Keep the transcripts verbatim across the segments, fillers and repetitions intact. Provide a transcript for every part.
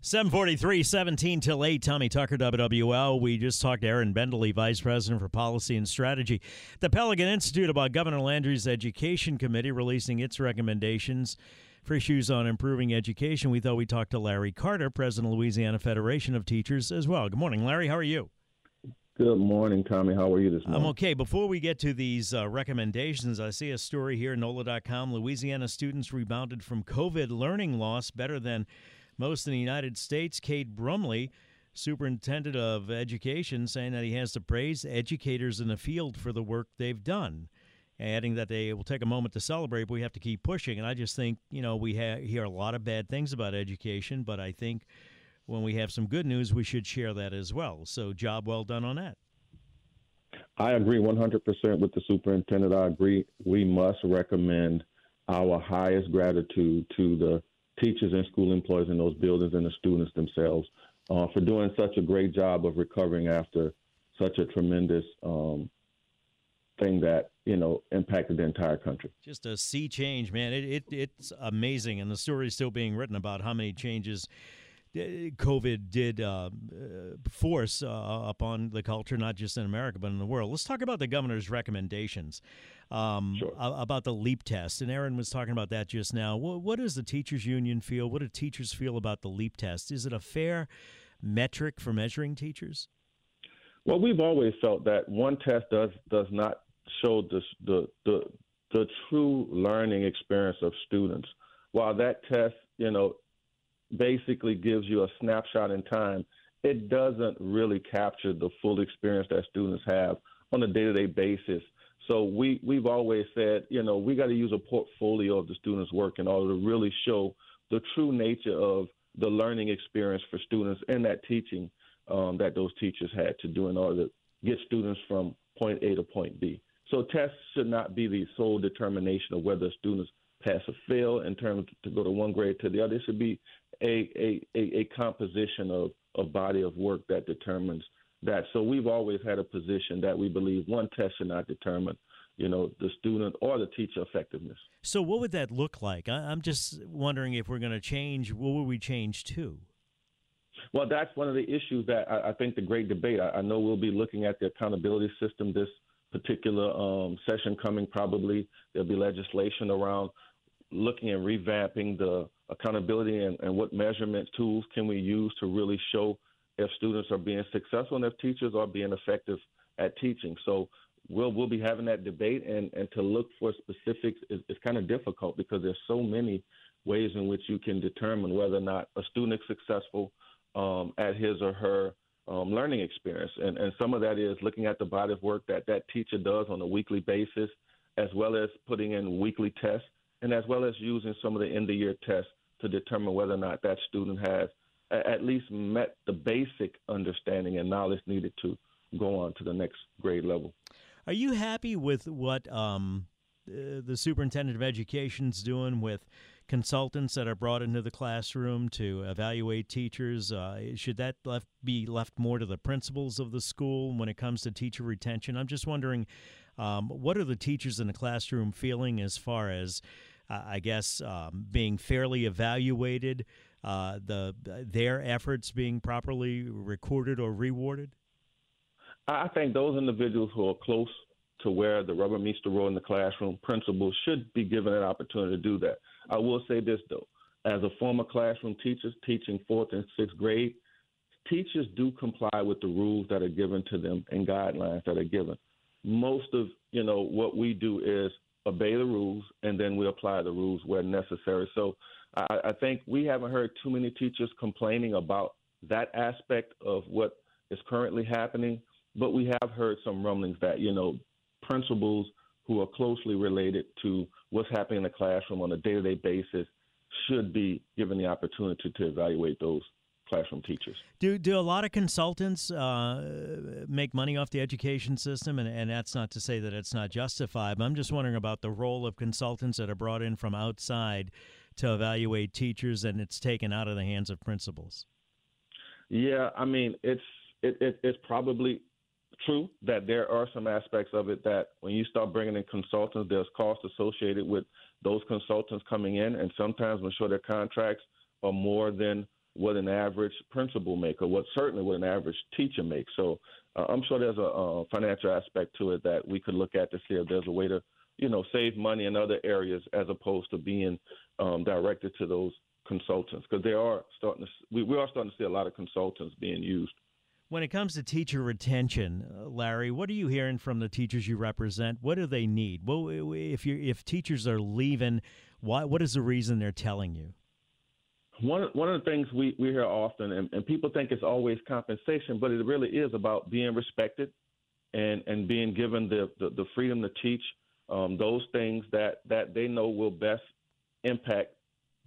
seven forty-three, seventeen till eight, Tommy Tucker, W W L. We just talked to Aaron Bendley, Vice President for Policy and Strategy. The Pelican Institute about Governor Landry's Education Committee releasing its recommendations for issues on improving education. We thought we'd talk to Larry Carter, President of Louisiana Federation of Teachers as well. Good morning, Larry. How are you? Good morning, Tommy. How are you this morning? I'm okay. Before we get to these uh, recommendations, I see a story here, N O L A dot com. Louisiana students rebounded from COVID learning loss better than most in the United States. Cade Brumley, superintendent of education, saying that he has to praise educators in the field for the work they've done, adding that they will take a moment to celebrate, but we have to keep pushing. And I just think, you know, we ha- hear a lot of bad things about education, but I think when we have some good news, we should share that as well. So job well done on that. I agree one hundred percent with the superintendent. I agree. We must recommend our highest gratitude to the teachers and school employees in those buildings and the students themselves uh, for doing such a great job of recovering after such a tremendous um, thing that, you know, impacted the entire country. Just a sea change, man. It, it It's amazing. And the story is still being written about how many changes COVID did uh, force uh, upon the culture, not just in America, but in the world. Let's talk about the governor's recommendations um, sure. about the LEAP test. And Aaron was talking about that just now. What, what does the teachers union feel? What do teachers feel about the LEAP test? Is it a fair metric for measuring teachers? Well, we've always felt that one test does does not show the the the, the true learning experience of students. While that test, you know, basically gives you a snapshot in time, it doesn't really capture the full experience that students have on a day-to-day basis. So we, we've always said, you know, we got to use a portfolio of the students' work in order to really show the true nature of the learning experience for students and that teaching um, that those teachers had to do in order to get students from point A to point B. So tests should not be the sole determination of whether students pass or fail in terms to go to one grade to the other. It should be A, a, a, a composition of a body of work that determines that. So we've always had a position that we believe one test should not determine, you know, the student or the teacher effectiveness. So what would that look like? I, I'm just wondering if we're going to change, what would we change to? Well, that's one of the issues that I, I think the great debate, I, I know we'll be looking at the accountability system this particular um, session coming probably. There'll be legislation around looking and revamping the accountability and, and what measurement tools can we use to really show if students are being successful and if teachers are being effective at teaching. So we'll we'll be having that debate, and, and to look for specifics is, is kind of difficult because there's so many ways in which you can determine whether or not a student is successful um, at his or her um, learning experience. And, and some of that is looking at the body of work that that teacher does on a weekly basis, as well as putting in weekly tests, and as well as using some of the end-of-year tests to determine whether or not that student has at least met the basic understanding and knowledge needed to go on to the next grade level. Are you happy with what um, the superintendent of education's doing with consultants that are brought into the classroom to evaluate teachers? Uh, should that left be left more to the principals of the school when it comes to teacher retention? I'm just wondering, um, what are the teachers in the classroom feeling as far as, uh, I guess, um, being fairly evaluated, uh, the their efforts being properly recorded or rewarded? I think those individuals who are close to where the rubber meets the road in the classroom, principals should be given an opportunity to do that. I will say this, though. As a former classroom teacher teaching fourth and sixth grade, teachers do comply with the rules that are given to them and guidelines that are given. Most of, you know, what we do is obey the rules, and then we apply the rules where necessary. So I, I think we haven't heard too many teachers complaining about that aspect of what is currently happening, but we have heard some rumblings that, you know, principals who are closely related to what's happening in the classroom on a day-to-day basis should be given the opportunity to evaluate those classroom teachers. Do do a lot of consultants uh, make money off the education system? And, and that's not to say that it's not justified, but I'm just wondering about the role of consultants that are brought in from outside to evaluate teachers, and it's taken out of the hands of principals. Yeah, I mean, it's it, it, it's probably true that there are some aspects of it that when you start bringing in consultants, there's costs associated with those consultants coming in, and sometimes I'm sure their contracts are more than what an average principal makes, or what certainly what an average teacher makes. So uh, I'm sure there's a, a financial aspect to it that we could look at to see if there's a way to, you know, save money in other areas as opposed to being um, directed to those consultants, because they are starting to we, we are starting to see a lot of consultants being used. When it comes to teacher retention, Larry, what are you hearing from the teachers you represent? What do they need? Well, if you if teachers are leaving, why? What is the reason they're telling you? One one of the things we, we hear often, and, and people think it's always compensation, but it really is about being respected and, and being given the, the, the freedom to teach um, those things that, that they know will best impact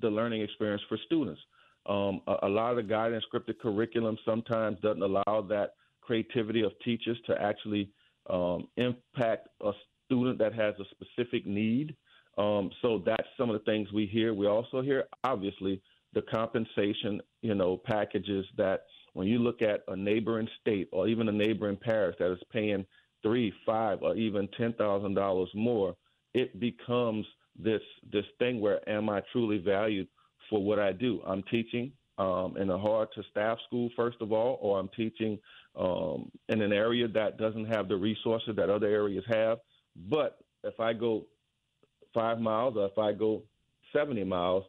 the learning experience for students. Um, a, a lot of the guidance scripted curriculum sometimes doesn't allow that creativity of teachers to actually um, impact a student that has a specific need. Um, so that's some of the things we hear. We also hear, obviously, the compensation, you know, packages that when you look at a neighboring state or even a neighboring parish that is paying three, five, or even ten thousand dollars more, it becomes this this thing where am I truly valued for what I do? I'm teaching um, in a hard-to-staff school, first of all, or I'm teaching um, in an area that doesn't have the resources that other areas have. But if I go five miles or if I go seventy miles,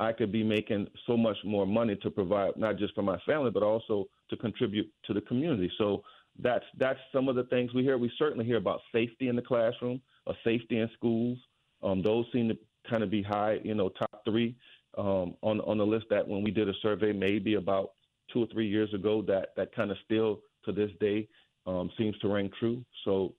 I could be making so much more money to provide not just for my family, but also to contribute to the community. So that's that's some of the things we hear. We certainly hear about safety in the classroom or safety in schools. Um, those seem to kind of be high, you know, top three um, on on the list that when we did a survey maybe about two or three years ago, that, that kind of still to this day um, seems to ring true. So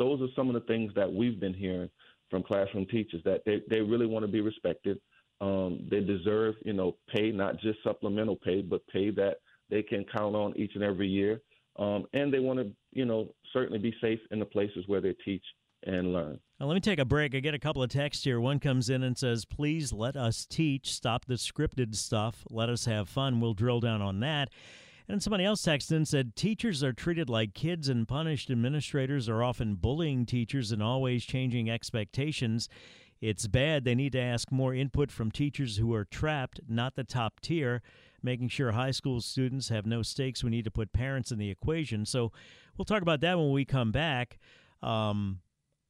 those are some of the things that we've been hearing from classroom teachers, that they, they really want to be respected. Um, they deserve, you know, pay, not just supplemental pay, but pay that they can count on each and every year. Um, and they want to, you know, certainly be safe in the places where they teach and learn. Now, let me take a break. I get a couple of texts here. One comes in and says, please let us teach. Stop the scripted stuff. Let us have fun. We'll drill down on that. And somebody else texted in and said, teachers are treated like kids and punished. Administrators are often bullying teachers and always changing expectations. It's bad. They need to ask more input from teachers who are trapped, not the top tier. Making sure high school students have no stakes. We need to put parents in the equation. So we'll talk about that when we come back. Um,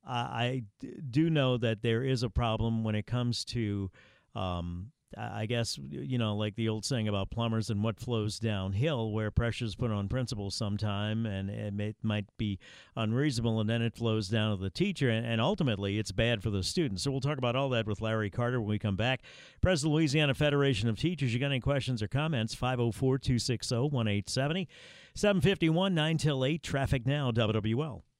I, I do know that there is a problem when it comes to, um, I guess, you know, like the old saying about plumbers and what flows downhill, where pressure is put on principals sometime, and it may, might be unreasonable, and then it flows down to the teacher, and, and ultimately it's bad for the students. So we'll talk about all that with Larry Carter when we come back. President of the Louisiana Federation of Teachers, you got any questions or comments, five oh four, two six zero, one eight seven zero, seven fifty-one, nine till eight, traffic now, W W L.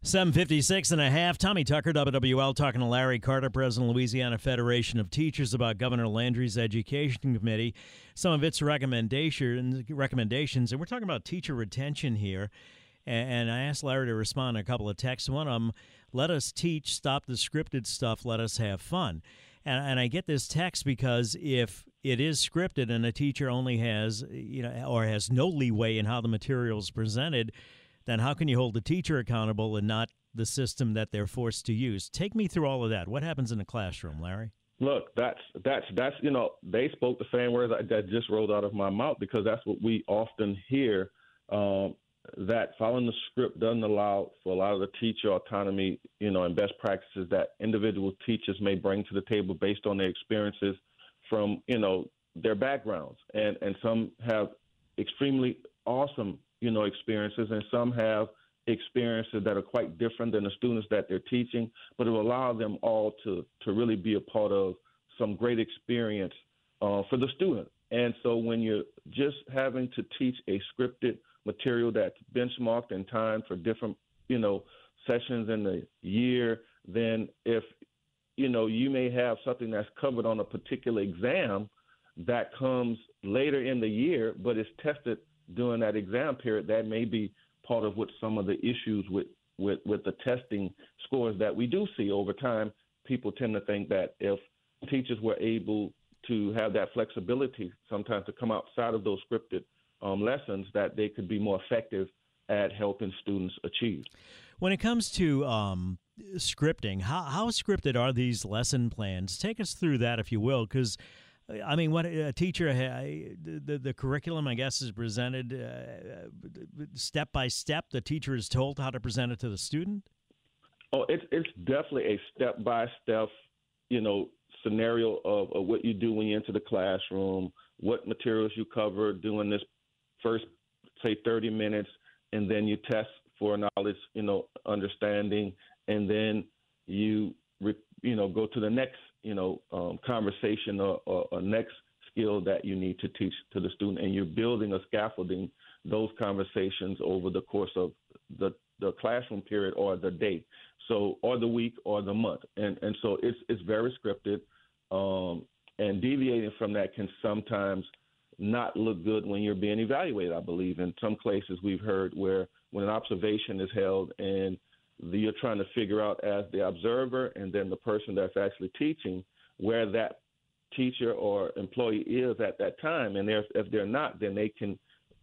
seven fifty-six and a half. Tommy Tucker, W W L, talking to Larry Carter, president of Louisiana Federation of Teachers, about Governor Landry's education committee, some of its recommendations, recommendations. And we're talking about teacher retention here. And I asked Larry to respond to a couple of texts. One of them, let us teach, stop the scripted stuff, let us have fun. And, and I get this text because if it is scripted and a teacher only has, you know, or has no leeway in how the material is presented, then how can you hold the teacher accountable and not the system that they're forced to use? Take me through all of that. What happens in the classroom, Larry? Look, that's, that's, that's, you know, they spoke the same words I, that just rolled out of my mouth, because that's what we often hear, um, that following the script doesn't allow for a lot of the teacher autonomy, you know, and best practices that individual teachers may bring to the table based on their experiences from, you know, their backgrounds. And, and some have extremely awesome, you know, experiences, and some have experiences that are quite different than the students that they're teaching, but it will allow them all to, to really be a part of some great experience uh, for the student. And so when you're just having to teach a scripted material that's benchmarked in time for different, you know, sessions in the year, then if, you know, you may have something that's covered on a particular exam that comes later in the year, but it's tested during that exam period, that may be part of what some of the issues with, with, with the testing scores that we do see over time. People tend to think that if teachers were able to have that flexibility sometimes to come outside of those scripted um, lessons, that they could be more effective at helping students achieve. When it comes to um, scripting, how, how scripted are these lesson plans? Take us through that, if you will, because I mean, what a teacher, the, the curriculum, I guess, is presented uh, step by step. The teacher is told how to present it to the student. Oh, it's it's definitely a step by step, you know, scenario of, of what you do when you enter the classroom, what materials you cover during this first, say, thirty minutes, and then you test for knowledge, you know, understanding, and then you you know go to the next. you know, um, conversation or, or, or next skill that you need to teach to the student. And you're building or scaffolding those conversations over the course of the, the classroom period or the day, so or the week or the month. And and so it's it's very scripted. Um, and deviating from that can sometimes not look good when you're being evaluated, I believe. In some places we've heard where when an observation is held and The, you're trying to figure out as the observer and then the person that's actually teaching where that teacher or employee is at that time. And if, if they're not, then they can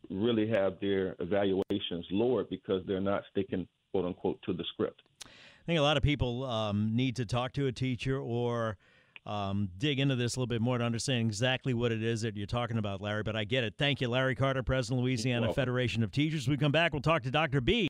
really have their evaluations lowered because they're not sticking, quote unquote, to the script. I think a lot of people um, need to talk to a teacher or um, dig into this a little bit more to understand exactly what it is that you're talking about, Larry. But I get it. Thank you, Larry Carter, president of Louisiana Federation of Teachers. We come back, we'll talk to Doctor B.